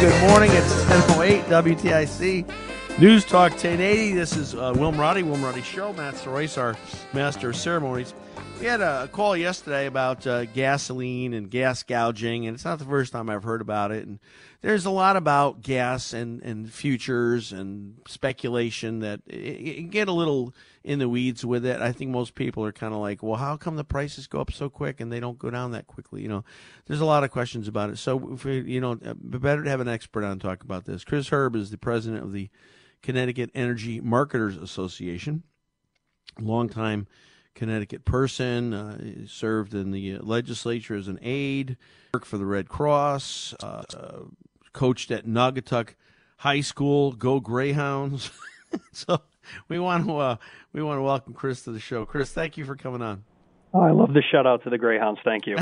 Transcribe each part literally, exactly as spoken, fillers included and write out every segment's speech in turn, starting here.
Good morning. It's ten oh eight W T I C News Talk ten eighty. This is uh, Will Marotti, Will Marotti Show. Matt Sorace, our master of ceremonies. We had a call yesterday about uh, gasoline and gas gouging, and it's not the first time I've heard about it. And there's a lot about gas and, and futures and speculation that it, it get a little in the weeds with it. I think most people are kind of like, well, how come the prices go up so quick and they don't go down that quickly? You know, there's a lot of questions about it. So, if we, you know, better to have an expert on talk about this. Chris Herb is the president of the Connecticut Energy Marketers Association, longtime Connecticut person, uh, served in the legislature as an aide, worked for the Red Cross, uh, uh, coached at Naugatuck High School. Go Greyhounds! So we want to uh, we want to welcome Chris to the show. Chris, thank you for coming on. Oh, I love the shout out to the Greyhounds. Thank you.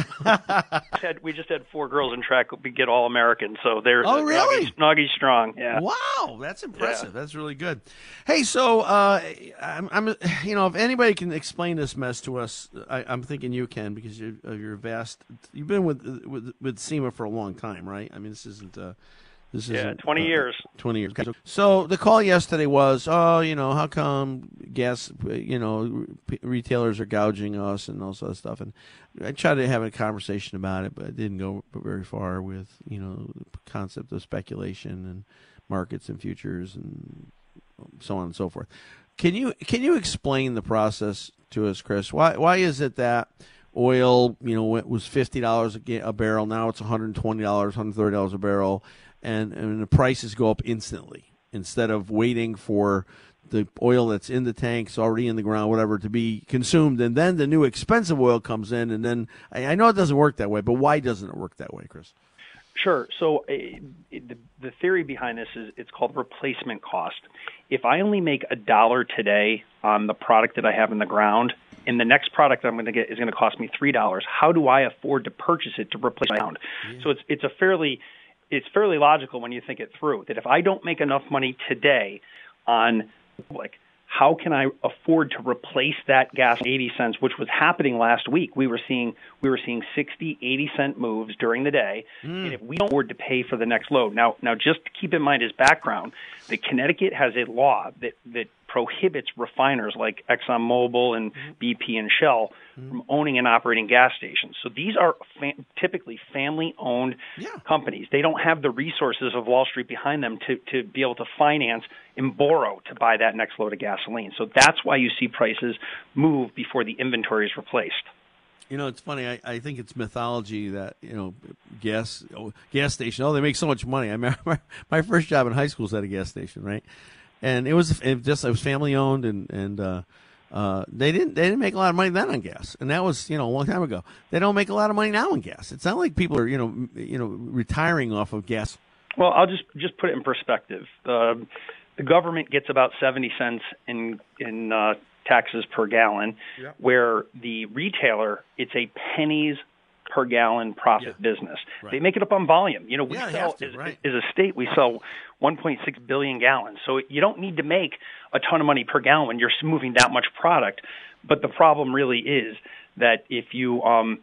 We just had four girls in track get all American, so they're oh, really? Noggy strong. Yeah. Wow, that's impressive. Yeah. That's really good. Hey, so uh, I'm, I'm, you know, if anybody can explain this mess to us, I, I'm thinking you can because you're, you're vast. You've been with, with with SEMA for a long time, right? I mean, this isn't. Uh, This yeah, twenty uh, years. Twenty years. Okay. So the call yesterday was, oh, you know, how come gas, you know, re- retailers are gouging us and all sort of stuff. And I tried to have a conversation about it, but it didn't go very far with, you know, the concept of speculation and markets and futures and so on and so forth. Can you can you explain the process to us, Chris? Why why is it that oil, you know, it was fifty dollars a barrel, now it's one hundred and twenty dollars, one hundred and thirty dollars a barrel. And, and the prices go up instantly instead of waiting for the oil that's in the tanks, already in the ground, whatever, to be consumed. And then the new expensive oil comes in. And then I, I know it doesn't work that way, but why doesn't it work that way, Chris? Sure. So uh, the, the theory behind this is it's called replacement cost. If I only make a dollar today on the product that I have in the ground, and the next product I'm going to get is going to cost me three dollars, how do I afford to purchase it to replace my ground? Yeah. So it's it's a fairly... It's fairly logical when you think it through that if I don't make enough money today on like, how can I afford to replace that gas eighty cents, which was happening last week? We were seeing we were seeing sixty, eighty cent moves during the day. Mm. And if we don't afford to pay for the next load. Now, now just keep in mind as background that Connecticut has a law that, that prohibits refiners like ExxonMobil and B P and Shell from owning and operating gas stations. So these are fam- typically family-owned yeah. companies. They don't have the resources of Wall Street behind them to, to be able to finance and borrow to buy that next load of gasoline. So that's why you see prices move before the inventory is replaced. You know, it's funny. I, I think it's mythology that, you know, gas oh, gas station, oh, they make so much money. I remember my first job in high school was at a gas station, right? And it was it just it was family owned, and and uh, uh, they didn't they didn't make a lot of money then on gas, and that was you know a long time ago. They don't make a lot of money now on gas. It's not like people are you know you know retiring off of gas. Well, I'll just just put it in perspective. Uh, the government gets about seventy cents in in uh, taxes per gallon, yeah. where the retailer it's a pennies per gallon profit yeah. business. Right. They make it up on volume. You know, we yeah, sell, to, right. as, as a state, we sell one point six billion gallons. So you don't need to make a ton of money per gallon when you're moving that much product. But the problem really is that if you um,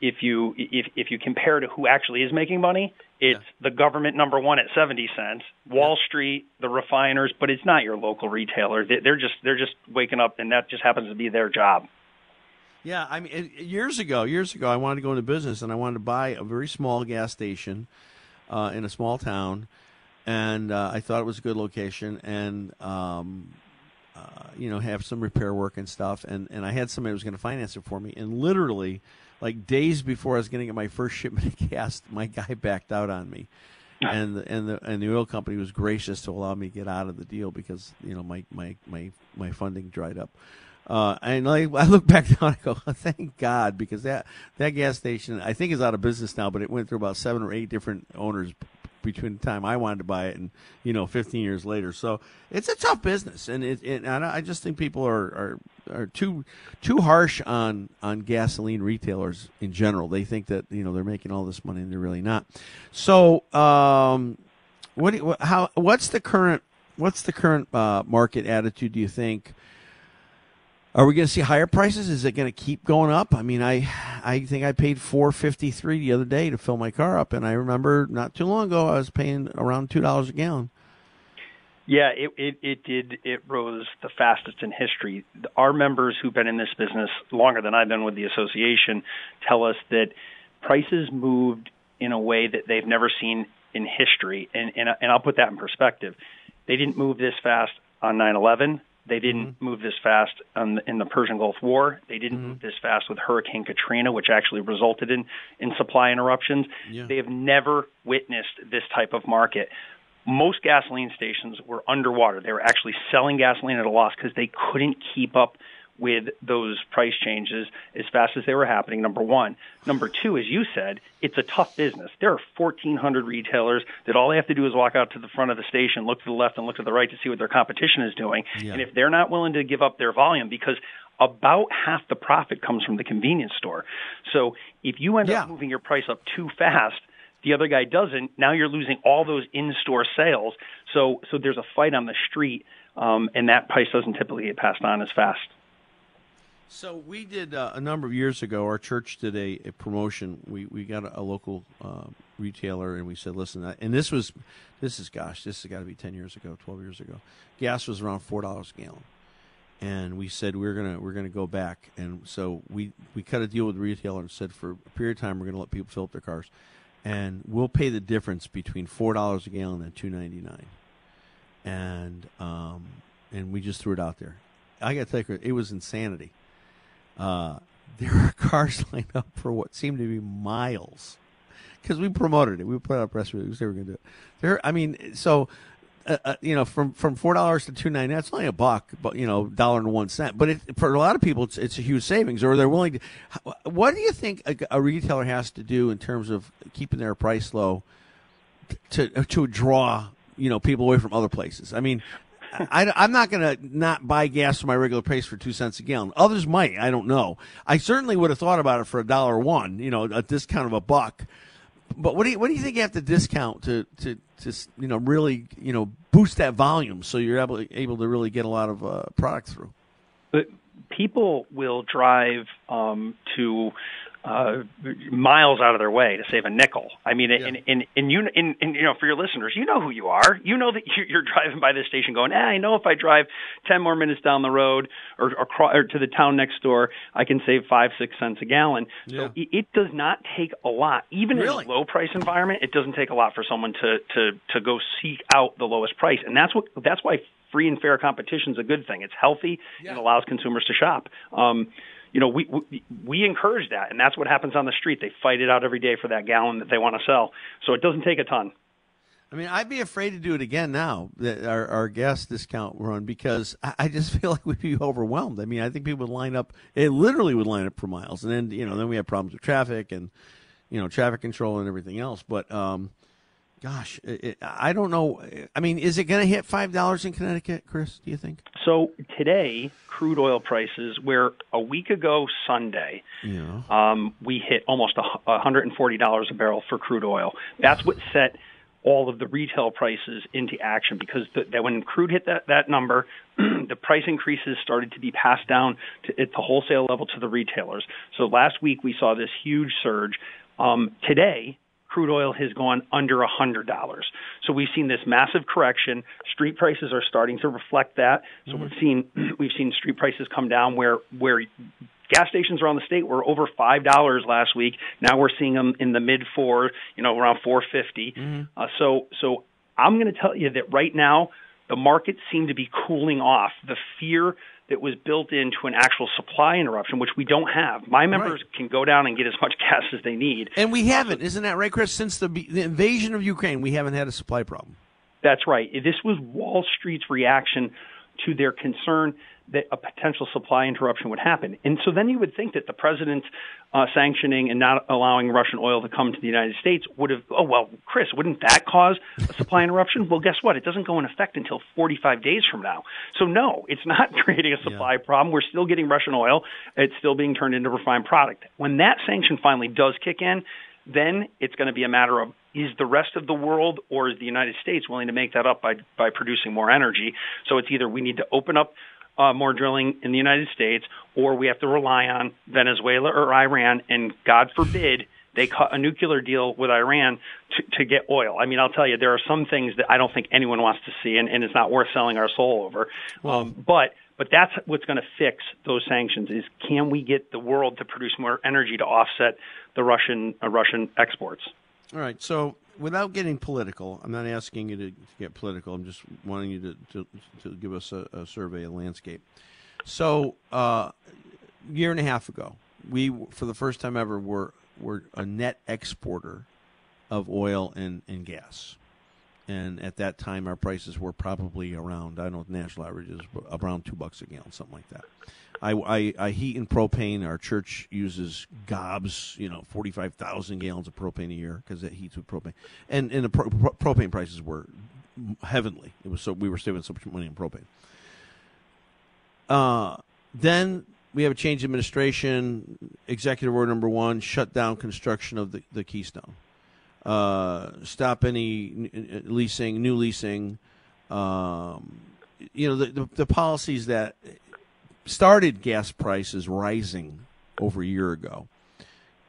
if you if if you compare to who actually is making money, it's yeah. the government number one at seventy cents, Wall yeah. Street, the refiners, but it's not your local retailer. They're just they're just waking up, and that just happens to be their job. Yeah, I mean, years ago, years ago, I wanted to go into business, and I wanted to buy a very small gas station uh, in a small town, and uh, I thought it was a good location, and um, uh, you know, have some repair work and stuff, and, and I had somebody who was going to finance it for me, and literally, like days before I was going to get my first shipment of gas, my guy backed out on me, and the, and the and the oil company was gracious to allow me to get out of the deal because you know my my my, my funding dried up. Uh, and I, I look back now and I go, oh, thank God, because that, that gas station, I think, is out of business now, but it went through about seven or eight different owners b- between the time I wanted to buy it and, you know, fifteen years later. So it's a tough business. And it, it and I just think people are, are, are too, too harsh on, on gasoline retailers in general. They think that, you know, they're making all this money and they're really not. So, um, what, do you, how, what's the current, what's the current, uh, market attitude, do you think? Are we going to see higher prices? Is it going to keep going up? I mean, I I think I paid four fifty-three the other day to fill my car up, and I remember not too long ago I was paying around two dollars a gallon. Yeah, it, it, it did. It rose the fastest in history. Our members who've been in this business longer than I've been with the association tell us that prices moved in a way that they've never seen in history, and, and, and I'll put that in perspective. They didn't move this fast on nine eleven. They didn't mm-hmm. move this fast um, in the Persian Gulf War. They didn't mm-hmm. move this fast with Hurricane Katrina, which actually resulted in, in supply interruptions. Yeah. They have never witnessed this type of market. Most gasoline stations were underwater. They were actually selling gasoline at a loss because they couldn't keep up with those price changes as fast as they were happening, number one. Number two, as you said, it's a tough business. There are fourteen hundred retailers that all they have to do is walk out to the front of the station, look to the left and look to the right to see what their competition is doing. Yeah. And if they're not willing to give up their volume, because about half the profit comes from the convenience store. So if you end yeah. up moving your price up too fast, the other guy doesn't, now you're losing all those in-store sales. So so there's a fight on the street, um, and that price doesn't typically get passed on as fast. So we did uh, a number of years ago, our church did a, a promotion. We we got a, a local uh, retailer, and we said, listen, I, and this was, this is, gosh, this has got to be ten years ago, twelve years ago. Gas was around four dollars a gallon. And we said, we're going to we're gonna go back. And so we, we cut a deal with the retailer and said, for a period of time, we're going to let people fill up their cars. And we'll pay the difference between four dollars a gallon and two ninety-nine. And, um, and we just threw it out there. I got to tell you, it was insanity. Uh, there were cars lined up for what seemed to be miles, because we promoted it. We put out a press release. We were going to do it. There, I mean, so uh, uh, you know, from, from four dollars to two ninety, that's only a buck, but you know, dollar and one cent. But it, for a lot of people, it's, it's a huge savings, or they're willing to. What do you think a, a retailer has to do in terms of keeping their price low to to draw you know people away from other places? I mean. I, I'm not going to not buy gas for my regular price for two cents a gallon. Others might. I don't know. I certainly would have thought about it for a dollar one, you know, a discount of a buck. But what do you what do you think you have to discount to to, to you know really you know boost that volume so you're able able to really get a lot of uh, product through? But people will drive um, to. Uh, miles out of their way to save a nickel. I mean, yeah. and, and, and, you, and, and you know, for your listeners, you know who you are. You know that you're driving by this station going, eh, I know if I drive ten more minutes down the road or, or, or to the town next door, I can save five, six cents a gallon. Yeah. So it, it does not take a lot. Even really? In a low-price environment, it doesn't take a lot for someone to, to, to go seek out the lowest price. And that's what that's why free and fair competition is a good thing. It's healthy. Yeah. It allows consumers to shop. Um You know, we, we we encourage that, and that's what happens on the street. They fight it out every day for that gallon that they want to sell. So it doesn't take a ton. I mean, I'd be afraid to do it again now, that our, our gas discount run, because I, I just feel like we'd be overwhelmed. I mean, I think people would line up. It literally would line up for miles. And then, you know, then we have problems with traffic and, you know, traffic control and everything else. But, um, Gosh, it, I don't know. I mean, is it going to hit five dollars in Connecticut, Chris, do you think? So today, crude oil prices, where a week ago Sunday, yeah. um, we hit almost one hundred forty dollars a barrel for crude oil. That's what set all of the retail prices into action, because the, that when crude hit that, that number, the price increases started to be passed down to, at the wholesale level to the retailers. So last week we saw this huge surge. Um, today, crude oil has gone under one hundred dollars. So we've seen this massive correction. Street prices are starting to reflect that. So mm-hmm. we've seen we've seen street prices come down where where gas stations around the state were over five dollars last week. Now we're seeing them in the mid four, you know, around four fifty. Mm-hmm. Uh, so so I'm going to tell you that right now the markets seem to be cooling off. The fear that was built into an actual supply interruption, which we don't have. My members right. can go down and get as much gas as they need. And we haven't. Isn't that right, Chris? Since the, the invasion of Ukraine, we haven't had a supply problem. That's right. This was Wall Street's reaction to their concern that a potential supply interruption would happen. And so then you would think that the president's uh, sanctioning and not allowing Russian oil to come to the United States would have, oh, well, Chris, wouldn't that cause a supply interruption? Well, guess what? It doesn't go in effect until forty-five days from now. So, no, it's not creating a supply yeah. problem. We're still getting Russian oil. It's still being turned into refined product. When that sanction finally does kick in, then it's going to be a matter of, is the rest of the world or is the United States willing to make that up by, by producing more energy? So it's either we need to open up uh, more drilling in the United States, or we have to rely on Venezuela or Iran, and God forbid they cut a nuclear deal with Iran to, to get oil. I mean, I'll tell you, there are some things that I don't think anyone wants to see, and, and it's not worth selling our soul over. Well, um, but but that's what's going to fix those sanctions is, can we get the world to produce more energy to offset the Russian uh, Russian exports? All right. So without getting political, I'm not asking you to get political. I'm just wanting you to, to, to give us a, a survey of landscape. So a uh, year and a half ago, we, for the first time ever, were were a net exporter of oil and, and gas. And at that time, our prices were probably around, I don't know what the national average is, but around two bucks a gallon, something like that. I, I, I heat and propane. Our church uses gobs, you know, forty-five thousand gallons of propane a year because it heats with propane. And and the pro, pro, propane prices were heavenly. It was so we were saving so much money on propane. Uh, then we have a change in administration. Executive order number one, shut down construction of the, the Keystone. Uh, stop any leasing, new leasing. Um, you know, the, the, the policies that started gas prices rising over a year ago.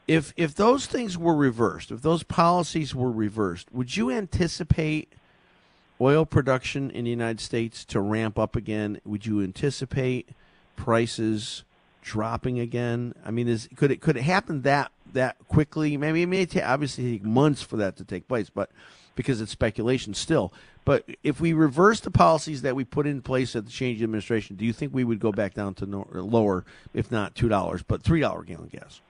If if those things were reversed, if those policies were reversed, would you anticipate oil production in the United States to ramp up again? Would you anticipate prices dropping again? I mean, is could it could it happen that that quickly? Maybe it may ta- obviously take months for that to take place, but because it's speculation still. But if we reverse the policies that we put in place at the change in administration, do you think we would go back down to no- lower, if not two dollars, but three dollars a gallon gas?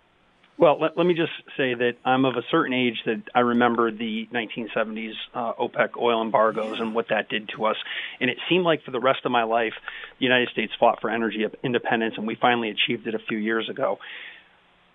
Well, let, let me just say that I'm of a certain age that I remember the nineteen seventies uh, OPEC oil embargoes and what that did to us. And it seemed like for the rest of my life, the United States fought for energy independence, and we finally achieved it a few years ago.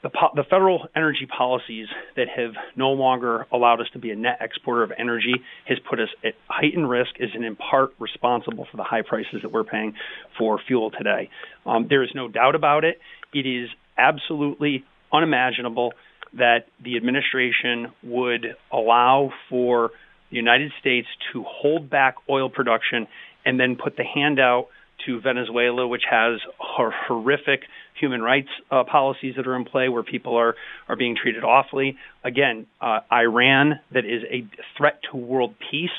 The, po- the federal energy policies that have no longer allowed us to be a net exporter of energy has put us at heightened risk, is in part responsible for the high prices that we're paying for fuel today. Um, there is no doubt about it. It is absolutely unimaginable that the administration would allow for the United States to hold back oil production and then put the handout to Venezuela, which has horrific human rights uh, policies that are in play where people are, are being treated awfully. Again, uh, Iran, that is a threat to world peace,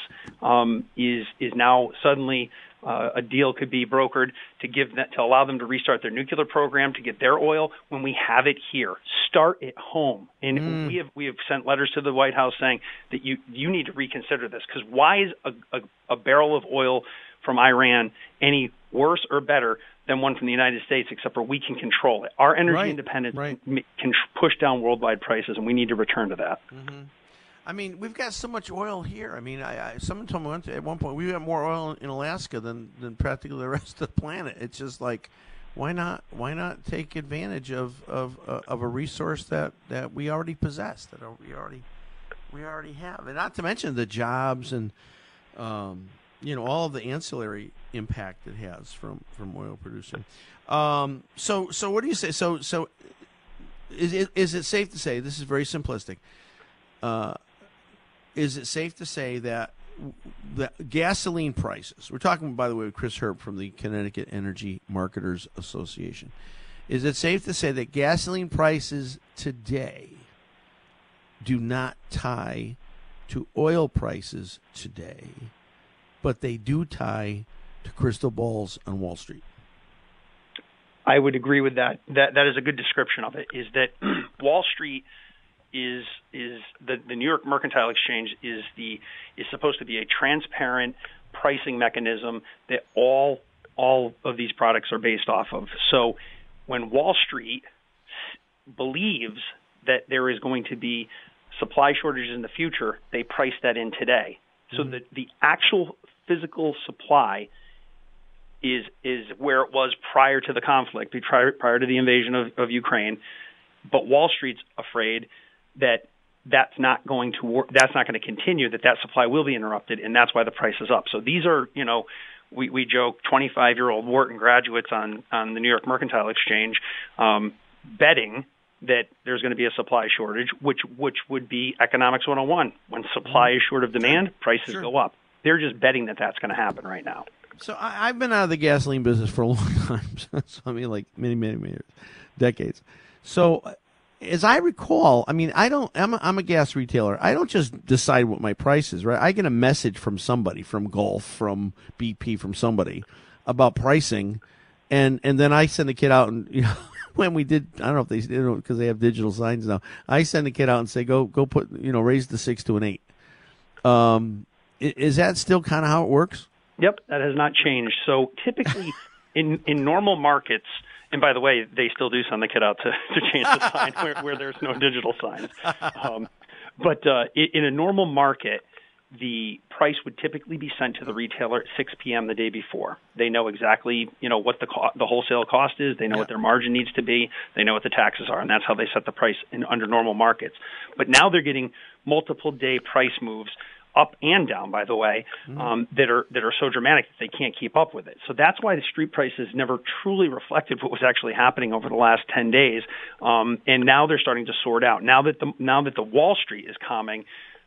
um, is is now suddenly uh, a deal could be brokered to give that, to allow them to restart their nuclear program to get their oil when we have it here. Start at home. And mm. we have we have sent letters to the White House saying that you, you need to reconsider this, because why is a, a, a barrel of oil from Iran any worse or better than one from the United States, except for we can control it. Our energy right, independence right. can push down worldwide prices, and we need to return to that. Mm-hmm. I mean, we've got so much oil here. I mean, I, I someone told me at one point we have more oil in Alaska than, than practically the rest of the planet. It's just like, why not? Why not take advantage of of, uh, of a resource that, that we already possess, that we already we already have. And not to mention the jobs and, um, you know, all of the ancillary impact it has from, from oil producing. Um, so, so what do you say? So, so is it, is it safe to say, this is very simplistic, uh, is it safe to say that the gasoline prices, we're talking, by the way, with Chris Herb from the Connecticut Energy Marketers Association, is it safe to say that gasoline prices today do not tie to oil prices today, but they do tie to crystal balls on Wall Street? I would agree with that. That that is a good description of it, is that Wall Street is is the, the New York Mercantile Exchange is the is supposed to be a transparent pricing mechanism that all all of these products are based off of. So when Wall Street believes that there is going to be supply shortages in the future, they price that in today. So mm-hmm. the, the actual physical supply is is where it was prior to the conflict, prior, prior to the invasion of, of Ukraine. But Wall Street's afraid that that's not going to wor- that's not going to continue. That that supply will be interrupted, and that's why the price is up. So these are, you know, we, we joke twenty-five year old Wharton graduates on on the New York Mercantile Exchange um, betting that there's going to be a supply shortage, which which would be economics one oh one. When supply is short of demand, prices sure. go up. They're just betting that that's going to happen right now. So I, I've been out of the gasoline business for a long time. So I mean, like many, many, many years, decades. So as I recall, I mean, I don't. I'm a, I'm a gas retailer. I don't just decide what my price is, right? I get a message from somebody, from Gulf, from B P, from somebody about pricing, and and then I send a kid out and you know. When we did, I don't know if they did it because they have digital signs now. I send a kid out and say, go, go put, you know, raise the six to an eight. Um, is that still kind of how it works? Yep, that has not changed. So typically in, in normal markets, and by the way, they still do send the kid out to, to change the sign where, where there's no digital signs. Um, but uh, in a normal market, the price would typically be sent to the retailer at six p.m. the day before. They know exactly, you know, what the co- the wholesale cost is. They know yeah. what their margin needs to be. They know what the taxes are, and that's how they set the price in under normal markets. But now they're getting multiple day price moves up and down, by the way, mm. um, that are that are so dramatic that they can't keep up with it. So that's why the street prices never truly reflected what was actually happening over the last ten days. Um, and now they're starting to sort out. Now that the now that the Wall Street is calming,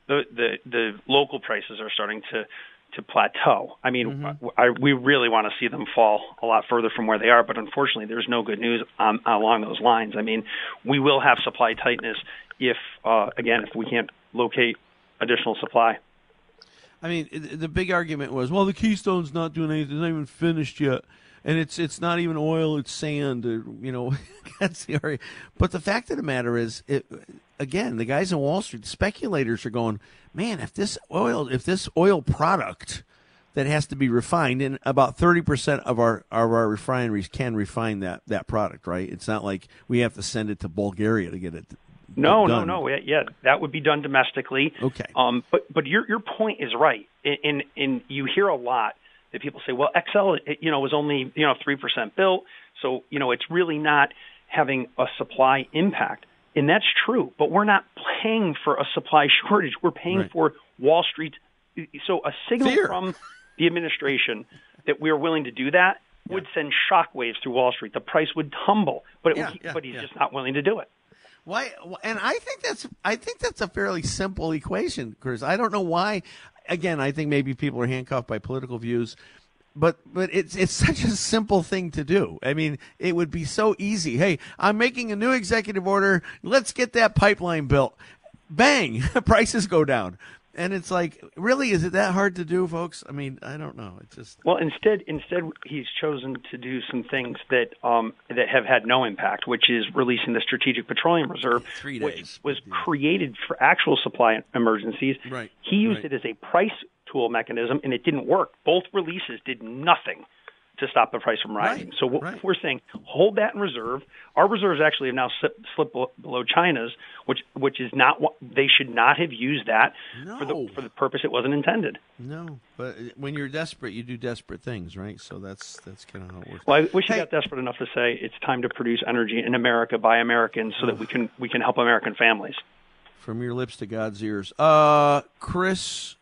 The, the the local prices are starting to, to plateau. I mean, mm-hmm. I, we really want to see them fall a lot further from where they are, but unfortunately there's no good news on, along those lines. I mean, we will have supply tightness if, uh, again, if we can't locate additional supply. I mean, the big argument was, well, the Keystone's not doing anything, it's not even finished yet, and it's it's not even oil, it's sand, or, you know, that's the area. But the fact of the matter is, it, again, the guys on Wall Street, the speculators are going, man, if this oil, if this oil product that has to be refined, and about thirty percent of our of our refineries can refine that, that product, right? It's not like we have to send it to Bulgaria to get it No, done. no, no. Yeah, that would be done domestically. Okay. Um, but but your your point is right. In in you hear a lot that people say, well, X L, you know, was only you know three percent built, so you know it's really not having a supply impact, and that's true. But we're not paying for a supply shortage. We're paying right. for Wall Street. So a signal Fear. from the administration that we are willing to do that yeah. would send shockwaves through Wall Street. The price would tumble, but it yeah, would, yeah, but he's yeah. just not willing to do it. Why? And I think that's I think that's a fairly simple equation, Chris. I don't know why. Again, I think maybe people are handcuffed by political views, but but it's it's such a simple thing to do. I mean, it would be so easy. Hey, I'm making a new executive order. Let's get that pipeline built. Bang! Prices go down. And it's like, really, is it that hard to do, folks? I mean, I don't know. It's just well, instead, instead, he's chosen to do some things that um, that have had no impact, which is releasing the Strategic Petroleum Reserve, Three days. which was yeah. created for actual supply emergencies. Right. He used right. it as a price tool mechanism, and it didn't work. Both releases did nothing to stop the price from rising. Right. So what right. we're saying, hold that in reserve. Our reserves actually have now slipped, slipped below China's, which which is not what they should not have used that no. for the for the purpose it wasn't intended. No, but when you're desperate, you do desperate things, right? So that's that's kind of how it works. Well, I wish hey. you got desperate enough to say it's time to produce energy in America by Americans, so that we can we can help American families. From your lips to God's ears. Uh, Chris,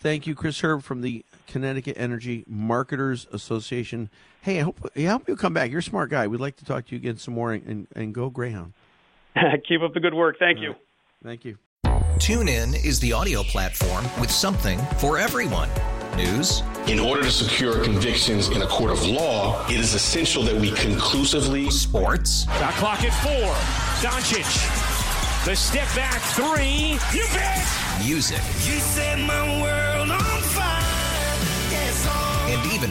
thank you. Chris Herb from the Connecticut Energy Marketers Association. Hey, I hope, I hope you'll come back. You're a smart guy. We'd like to talk to you again some more, and, and go Greyhound. Keep up the good work. Thank All you. Right. Thank you. TuneIn is the audio platform with something for everyone. News. In order to secure convictions in a court of law, it is essential that we conclusively. Sports. Got clock at four. Doncic. The step back three. You bet. Music. You set my world on fire. Yes, oh. And even